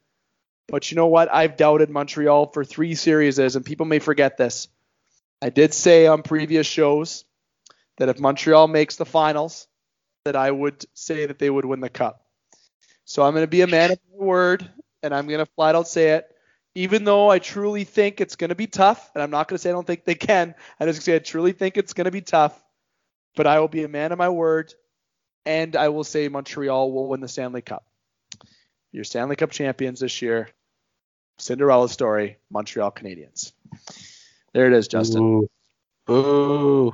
But you know what? I've doubted Montreal for three series, and people may forget this. I did say on previous shows that if Montreal makes the finals, that I would say that they would win the cup. So I'm going to be a man of my word, and I'm going to flat out say it. Even though I truly think it's going to be tough, and I'm not going to say I don't think they can. I just say I truly think it's going to be tough, but I will be a man of my word, and I will say Montreal will win the Stanley Cup. Your Stanley Cup champions this year. Cinderella story, Montreal Canadiens. There it is, Justin. Ooh. Ooh.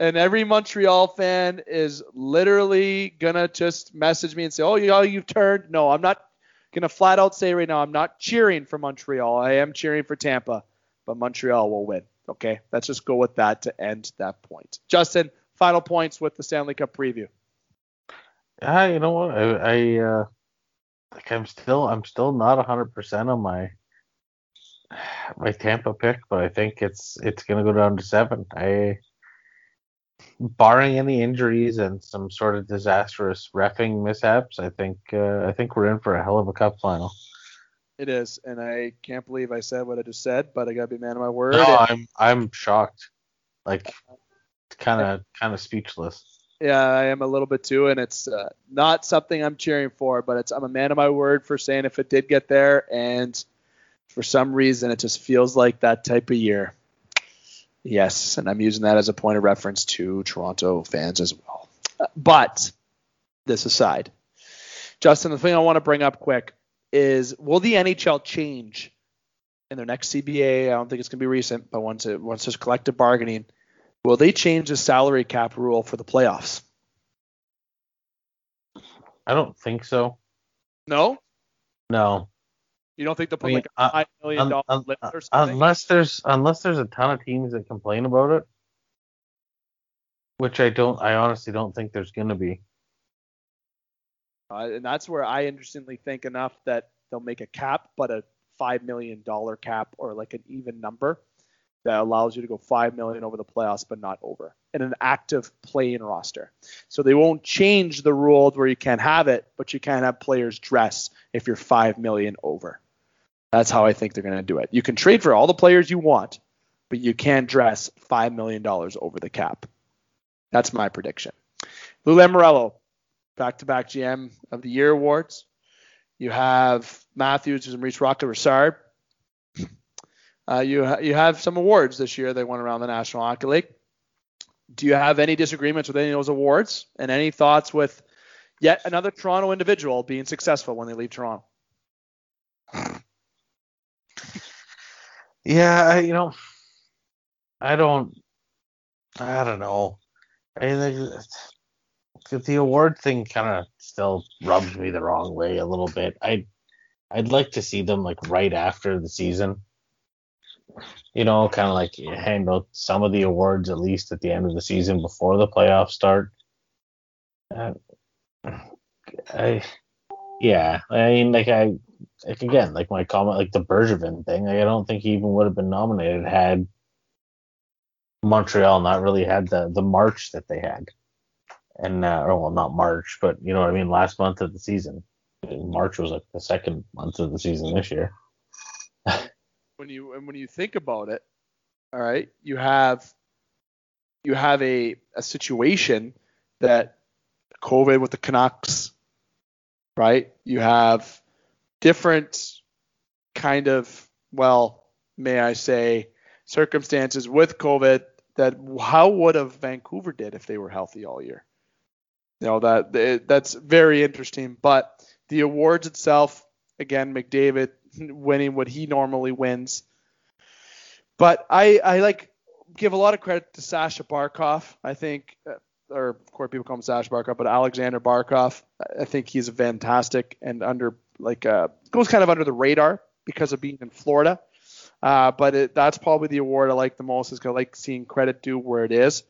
And every Montreal fan is literally going to just message me and say, oh, you, you've turned. No, I'm not going to flat out say right now I'm not cheering for Montreal. I am cheering for Tampa, but Montreal will win. Okay, let's just go with that to end that point. Justin, final points with the Stanley Cup preview. Yeah, you know what? I, I uh, like I'm still I'm still not one hundred percent on my my Tampa pick, but I think it's it's going to go down to seven. I barring any injuries and some sort of disastrous reffing mishaps, I think uh, I think we're in for a hell of a cup final. It is, and I can't believe I said what I just said, but I got to be a man of my word. No, and I'm I'm shocked. Like kind of kind of speechless. Yeah, I am a little bit too, and it's uh, not something I'm cheering for, but it's I'm a man of my word for saying if it did get there, and for some reason it just feels like that type of year. Yes, and I'm using that as a point of reference to Toronto fans as well. But this aside, Justin, the thing I want to bring up quick is, will the N H L change in their next C B A? I don't think it's going to be recent, but once it, once there's collective bargaining, will they change the salary cap rule for the playoffs? I don't think so. No? No. You don't think they'll put I mean, like a five million um, dollar um, limit or something? Unless there's unless there's a ton of teams that complain about it, which I don't. I honestly don't think there's going to be. Uh, and that's where I interestingly think enough that they'll make a cap, but a five million dollar cap or like an even number that allows you to go five million dollars over the playoffs, but not over, in an active play-in roster. So they won't change the rule where you can't have it, but you can have players dress if you're five million dollars over. That's how I think they're going to do it. You can trade for all the players you want, but you can dress five million dollars over the cap. That's my prediction. Lou Lamoriello, back-to-back G M of the Year awards. You have Matthews, who's in Reach Rocket Richard. Uh, you ha- you have some awards this year that went around the National Hockey League. Do you have any disagreements with any of those awards? And any thoughts with yet another Toronto individual being successful when they leave Toronto? Yeah, I, you know, I don't, I don't know. I think the award thing kind of still rubs me the wrong way a little bit. I I'd like to see them like right after the season. You know, kind of like hand out some of the awards at least at the end of the season before the playoffs start. Uh, I, yeah, I mean, like I, like again, like my comment, like the Bergevin thing. Like I don't think he even would have been nominated had Montreal not really had the the March that they had, and uh, or well, not March, but you know what I mean. Last month of the season, March was like the second month of the season this year. When you and when you think about it, all right, you have you have a, a situation that COVID with the Canucks, right? You have different kind of, well, may I say, circumstances with COVID that how would have Vancouver did if they were healthy all year? You know, that that's very interesting. But the awards itself, again, McDavid winning what he normally wins. But I, I like give a lot of credit to Sasha Barkov. I think, or of course people call him Sasha Barkov, but Alexander Barkov, I think he's fantastic and under like uh, goes kind of under the radar because of being in Florida. Uh, but it, that's probably the award I like the most, is I like seeing credit due where it is.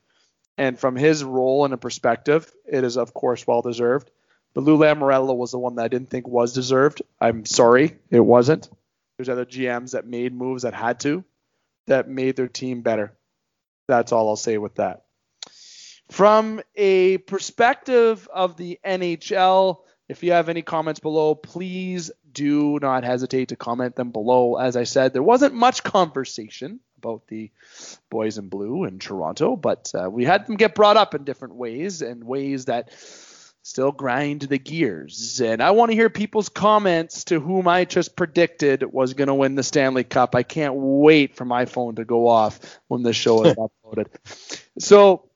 And from his role and a perspective, it is of course well deserved. But Lou Lamoriello was the one that I didn't think was deserved. I'm sorry, it wasn't. There's other G Ms that made moves that had to, that made their team better. That's all I'll say with that. From a perspective of the N H L, if you have any comments below, please do not hesitate to comment them below. As I said, there wasn't much conversation about the boys in blue in Toronto, but uh, we had them get brought up in different ways and ways that still grind the gears. And I want to hear people's comments to whom I just predicted was going to win the Stanley Cup. I can't wait for my phone to go off when this show is uploaded. So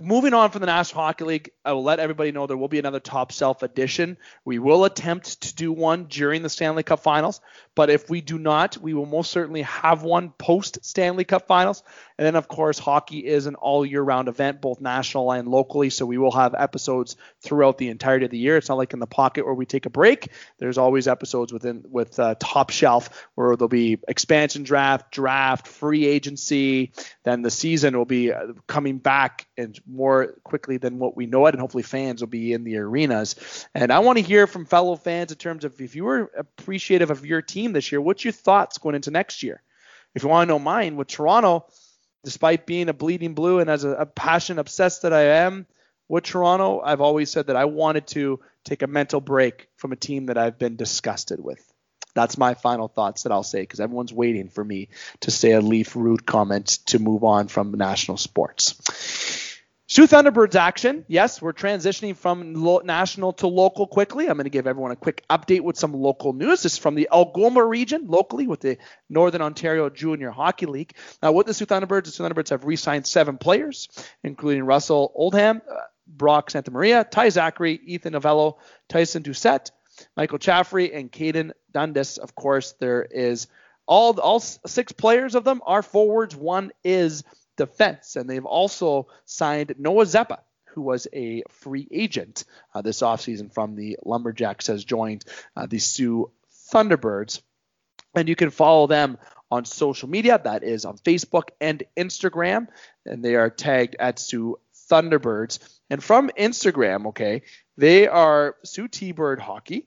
moving on from the National Hockey League, I will let everybody know there will be another Top Shelf edition. We will attempt to do one during the Stanley Cup Finals, but if we do not, we will most certainly have one post-Stanley Cup Finals. And then, of course, hockey is an all-year-round event, both national and locally, so we will have episodes throughout the entirety of the year. It's not like in the pocket where we take a break. There's always episodes within with uh, Top Shelf where there'll be expansion draft, draft, free agency. Then the season will be coming back and more quickly than what we know it, and hopefully fans will be in the arenas. And I want to hear from fellow fans in terms of if you were appreciative of your team this year, what's your thoughts going into next year? If you want to know mine, with Toronto, despite being a bleeding blue and as a, a passion obsessed that I am with Toronto, I've always said that I wanted to take a mental break from a team that I've been disgusted with. That's my final thoughts that I'll say, because everyone's waiting for me to say a Leaf rude comment to move on from national sports. Soo Thunderbirds action. Yes, we're transitioning from lo- national to local quickly. I'm going to give everyone a quick update with some local news. This is from the Algoma region, locally with the Northern Ontario Junior Hockey League. Now, with the Soo Thunderbirds, the Soo Thunderbirds have re-signed seven players, including Russell Oldham, uh, Brock Santamaria, Ty Zachary, Ethan Novello, Tyson Doucette, Michael Chaffrey, and Caden Dundas. Of course, there is all all six players of them are forwards. One is defense, and they've also signed Noah Zeppa, who was a free agent uh, this offseason from the Lumberjacks, has joined uh, the Soo Thunderbirds, and you can follow them on social media. That is on Facebook and Instagram, and they are tagged at Soo Thunderbirds. And from Instagram, okay, they are Soo T-Bird Hockey,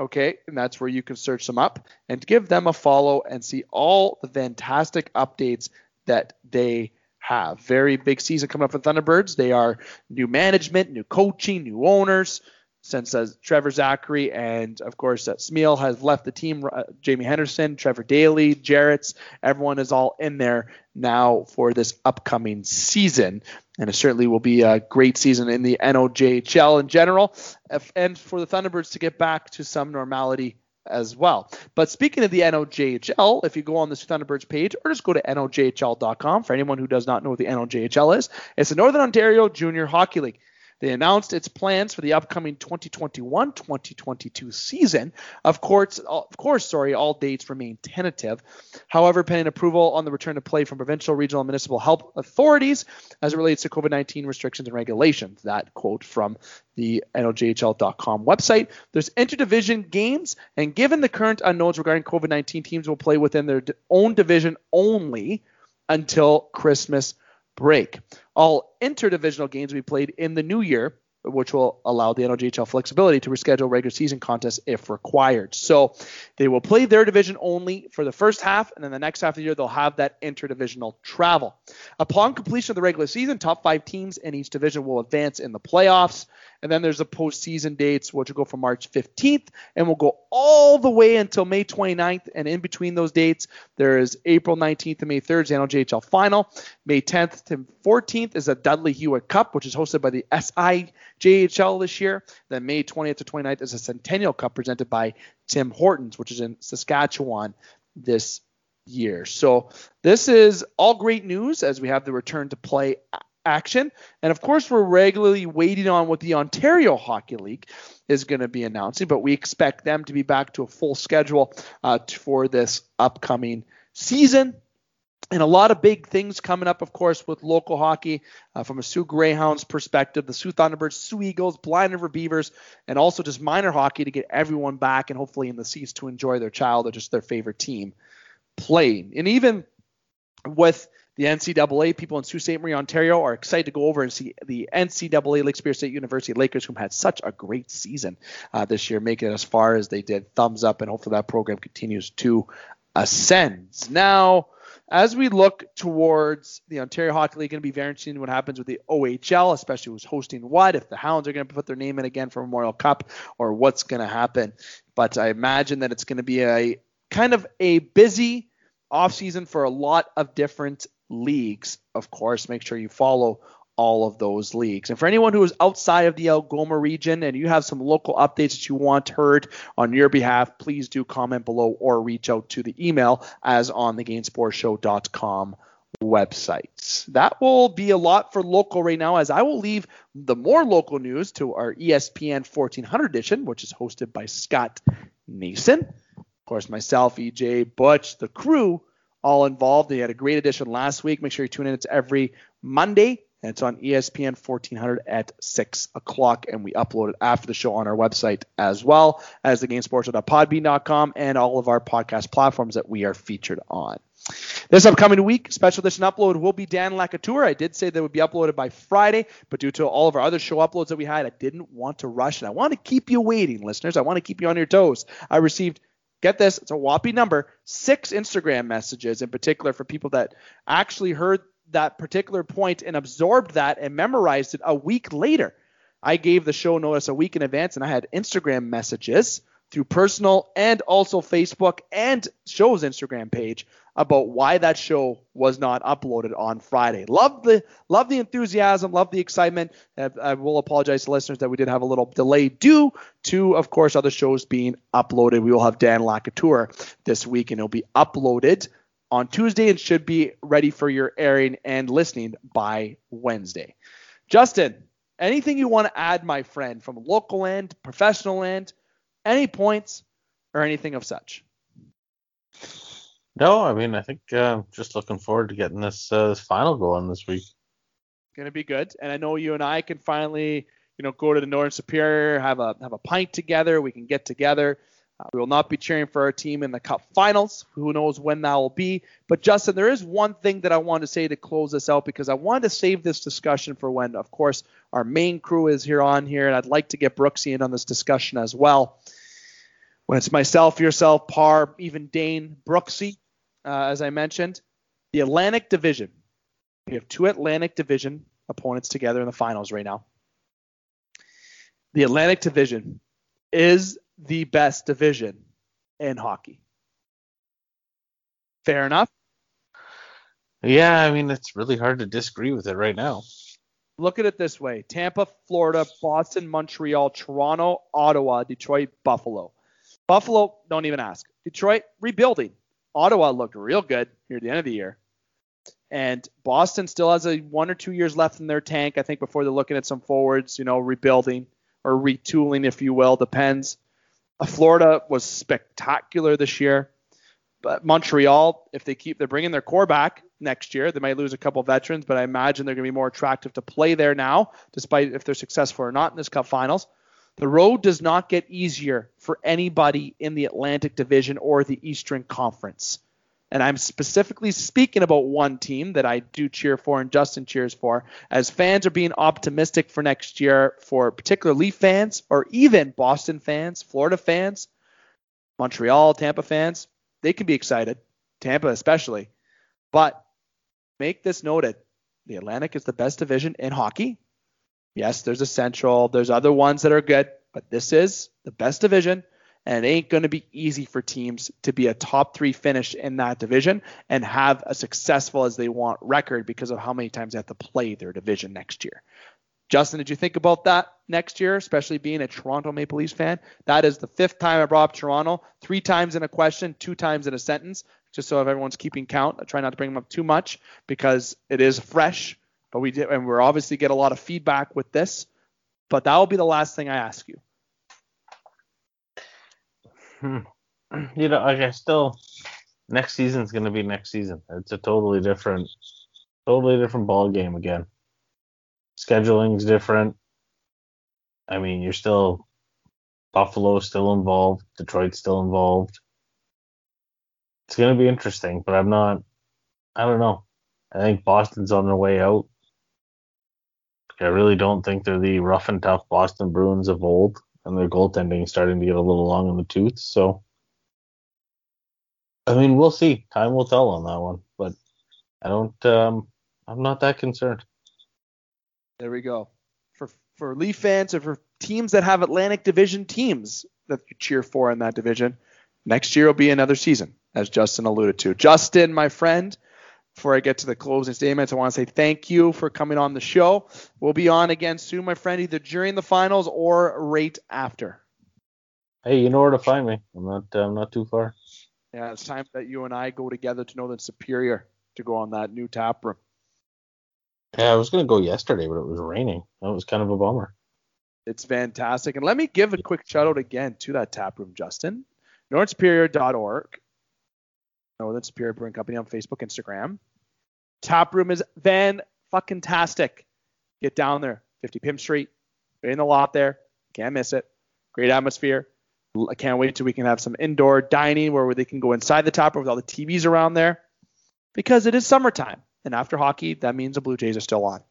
okay, and that's where you can search them up and give them a follow and see all the fantastic updates that they have. Very big season coming up for Thunderbirds. They are new management, new coaching, new owners. Since uh, Trevor Zachary and, of course, uh, Smeal has left the team, uh, Jamie Henderson, Trevor Daly, Jarrett's, everyone is all in there now for this upcoming season. And it certainly will be a great season in the N O J H L in general, if, and for the Thunderbirds to get back to some normality as well. But speaking of the N O J H L, if you go on the Soo Thunderbirds page or just go to N O J H L dot com, for anyone who does not know what the N O J H L is, it's the Northern Ontario Junior Hockey League. They announced its plans for the upcoming twenty twenty-one twenty twenty-two season. Of course, of course, sorry, all dates remain tentative. However, pending approval on the return to play from provincial, regional, and municipal health authorities as it relates to COVID nineteen restrictions and regulations. That quote from the N O J H L dot com website. There's interdivision games, and given the current unknowns regarding COVID nineteen, teams will play within their own division only until Christmas break. All interdivisional games will be played in the new year, which will allow the N O J H L flexibility to reschedule regular season contests if required. So they will play their division only for the first half, and then the next half of the year they'll have that interdivisional travel. Upon completion of the regular season, top five teams in each division will advance in the playoffs, and then there's the postseason dates, which will go from March fifteenth and will go all the way until May twenty-ninth, and in between those dates, there is April nineteenth to May third, the N O J H L Final. May tenth to fourteenth is the Dudley Hewitt Cup, which is hosted by the S I J H L this year. Then May twentieth to twenty-ninth is a Centennial Cup presented by Tim Hortons, which is in Saskatchewan this year. So this is all great news as we have the return to play action. And of course, we're regularly waiting on what the Ontario Hockey League is going to be announcing, but we expect them to be back to a full schedule uh, for this upcoming season. And a lot of big things coming up, of course, with local hockey uh, from a Soo Greyhounds perspective, the Soo Thunderbirds, Soo Eagles, Blind River Beavers, and also just minor hockey to get everyone back and hopefully in the seats to enjoy their child or just their favorite team playing. And even with the N C double A people in Sault Ste. Marie, Ontario are excited to go over and see the N C double A Lake Superior State University Lakers, whom had such a great season uh, this year, making it as far as they did. Thumbs up, and hopefully that program continues to ascend. Now, as we look towards the Ontario Hockey League, going to be very interesting what happens with the O H L, especially who's hosting what, if the Hounds are going to put their name in again for Memorial Cup, or what's going to happen. But I imagine that it's going to be a kind of a busy offseason for a lot of different leagues. Of course, make sure you follow all of those leagues. And for anyone who is outside of the Algoma region and you have some local updates that you want heard on your behalf, please do comment below or reach out to the email as on the gain sports show dot com websites. That will be a lot for local right now, as I will leave the more local news to our E S P N fourteen hundred edition, which is hosted by Scott Nason. Of course, myself, E J, Butch, the crew, all involved. They had a great edition last week. Make sure you tune in. It's every Monday. And it's on E S P N fourteen hundred at six o'clock, and we upload it after the show on our website as well as the gain sports show dot podbean dot com and all of our podcast platforms that we are featured on. This upcoming week, special edition upload will be Dan Lacature. I did say that would be uploaded by Friday, but due to all of our other show uploads that we had, I didn't want to rush, and I want to keep you waiting, listeners. I want to keep you on your toes. I received, get this, it's a whopping number, six Instagram messages in particular for people that actually heard that particular point and absorbed that and memorized it a week later. I gave the show notice a week in advance, and I had Instagram messages through personal and also Facebook and show's Instagram page about why that show was not uploaded on Friday. Love the love the enthusiasm, love the excitement. I will apologize to listeners that we did have a little delay due to, of course, other shows being uploaded. We will have Dan Lacature this week, and it'll be uploaded on Tuesday and should be ready for your airing and listening by Wednesday. Justin, anything you want to add, my friend, from local end, professional end, any points or anything of such? No, I mean, I think uh, just looking forward to getting this uh, this final going this week. Going to be good. And I know you and I can finally, you know, go to the Northern Superior, have a have a pint together. We can get together. We will not be cheering for our team in the Cup Finals. Who knows when that will be. But, Justin, there is one thing that I want to say to close this out, because I wanted to save this discussion for when, of course, our main crew is here on here, and I'd like to get Brooksy in on this discussion as well. When it's myself, yourself, Parr, even Dane, Brooksy, uh, as I mentioned, the Atlantic Division. We have two Atlantic Division opponents together in the finals right now. The Atlantic Division is the best division in hockey. Fair enough? Yeah, I mean, it's really hard to disagree with it right now. Look at it this way. Tampa, Florida, Boston, Montreal, Toronto, Ottawa, Detroit, Buffalo. Buffalo, don't even ask. Detroit, rebuilding. Ottawa looked real good here at the end of the year. And Boston still has a one or two years left in their tank, I think, before they're looking at some forwards, you know, rebuilding or retooling, if you will, depends. Florida was spectacular this year, but Montreal, if they keep, they're bringing their core back next year. They might lose a couple veterans, but I imagine they're going to be more attractive to play there now, despite if they're successful or not in this Cup Finals. The road does not get easier for anybody in the Atlantic Division or the Eastern Conference. And I'm specifically speaking about one team that I do cheer for and Justin cheers for, as fans are being optimistic for next year, for particular Leaf fans or even Boston fans, Florida fans, Montreal, Tampa fans. They can be excited, Tampa especially. But make this noted, the Atlantic is the best division in hockey. Yes, there's a Central. There's other ones that are good, but this is the best division. And it ain't going to be easy for teams to be a top three finish in that division and have a successful as they want record because of how many times they have to play their division next year. Justin, did you think about that next year, especially being a Toronto Maple Leafs fan? That is the fifth time I brought up Toronto, three times in a question, two times in a sentence, just so if everyone's keeping count. I try not to bring them up too much because it is fresh, but we did, and we're obviously get a lot of feedback with this, but that will be the last thing I ask you. You know, like I still, next season's going to be next season. It's a totally different, totally different ball game again. Scheduling's different. I mean, you're still, Buffalo's still involved. Detroit's still involved. It's going to be interesting, but I'm not, I don't know. I think Boston's on their way out. I really don't think they're the rough and tough Boston Bruins of old, and their goaltending is starting to get a little long in the tooth. So, I mean, we'll see. Time will tell on that one, but I don't. Um, I'm not that concerned. There we go. For for Leaf fans or for teams that have Atlantic Division teams that you cheer for in that division, next year will be another season, as Justin alluded to. Justin, my friend. Before I get to the closing statements, I want to say thank you for coming on the show. We'll be on again soon, my friend, either during the finals or right after. Hey, you know where to find me. I'm not I'm not too far. Yeah, it's time that you and I go together to Northern Superior to go on that new tap room. Yeah, I was going to go yesterday, but it was raining. That was kind of a bummer. It's fantastic. And let me give a quick shout-out again to that tap room, Justin. northern superior dot org. Northern Superior Brewing Company on Facebook, Instagram. Tap room is van-fucking-tastic. Get down there. fifty Pim Street. You're in the lot there. Can't miss it. Great atmosphere. I can't wait till we can have some indoor dining where they can go inside the tap room with all the T Vs around there. Because it is summertime. And after hockey, that means the Blue Jays are still on.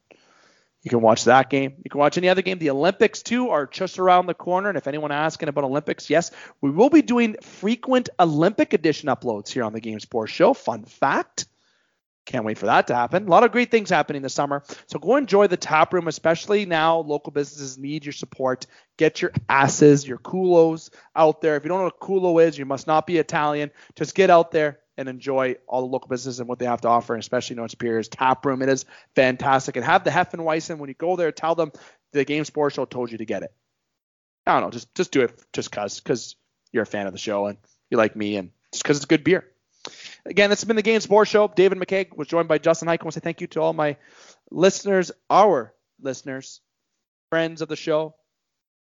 You can watch that game. You can watch any other game. The Olympics, too, are just around the corner. And if anyone asking about Olympics, yes, we will be doing frequent Olympic edition uploads here on the Game Sports Show. Fun fact. Can't wait for that to happen. A lot of great things happening this summer. So go enjoy the tap room, especially now local businesses need your support. Get your asses, your culos out there. If you don't know what culo is, you must not be Italian. Just get out there and enjoy all the local businesses and what they have to offer, and especially North Superior's tap room. It is fantastic. And have the Heffenweizen when you go there, tell them the Game Sports Show told you to get it. I don't know, just just do it just because because you're a fan of the show and you like me and just because it's good beer. Again, this has been the Game Sports Show. David McKay was joined by Justin Eichel. I want to say thank you to all my listeners, our listeners, friends of the show.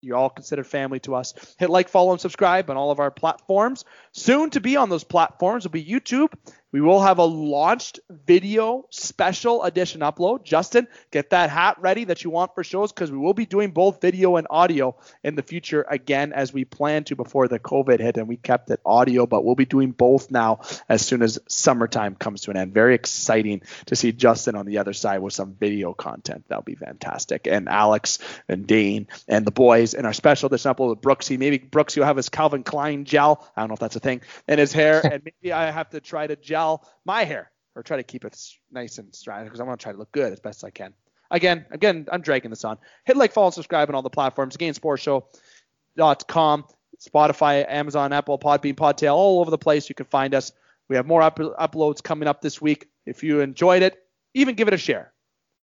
You're all considered family to us. Hit like, follow, and subscribe on all of our platforms. Soon to be on those platforms will be YouTube. We will have a launched video special edition upload. Justin, get that hat ready that you want for shows because we will be doing both video and audio in the future again as we planned to before the COVID hit, and we kept it audio, but we'll be doing both now as soon as summertime comes to an end. Very exciting to see Justin on the other side with some video content. That'll be fantastic. And Alex and Dane and the boys and our special edition upload with Brooksy. Maybe Brooksy will have his Calvin Klein gel. I don't know if that's a thing. And his hair. And maybe I have to try to gel my hair or try to keep it nice and straight because I want to try to look good as best I can. Again, again, I'm dragging this on. Hit like, follow, and subscribe on all the platforms. game sports show dot com, Spotify, Amazon, Apple, Podbean, Podtail, all over the place. You can find us. We have more up- uploads coming up this week. If you enjoyed it, even give it a share.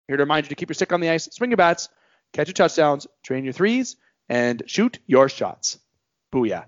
Here to remind you to keep your stick on the ice, swing your bats, catch your touchdowns, train your threes, and shoot your shots. Booyah.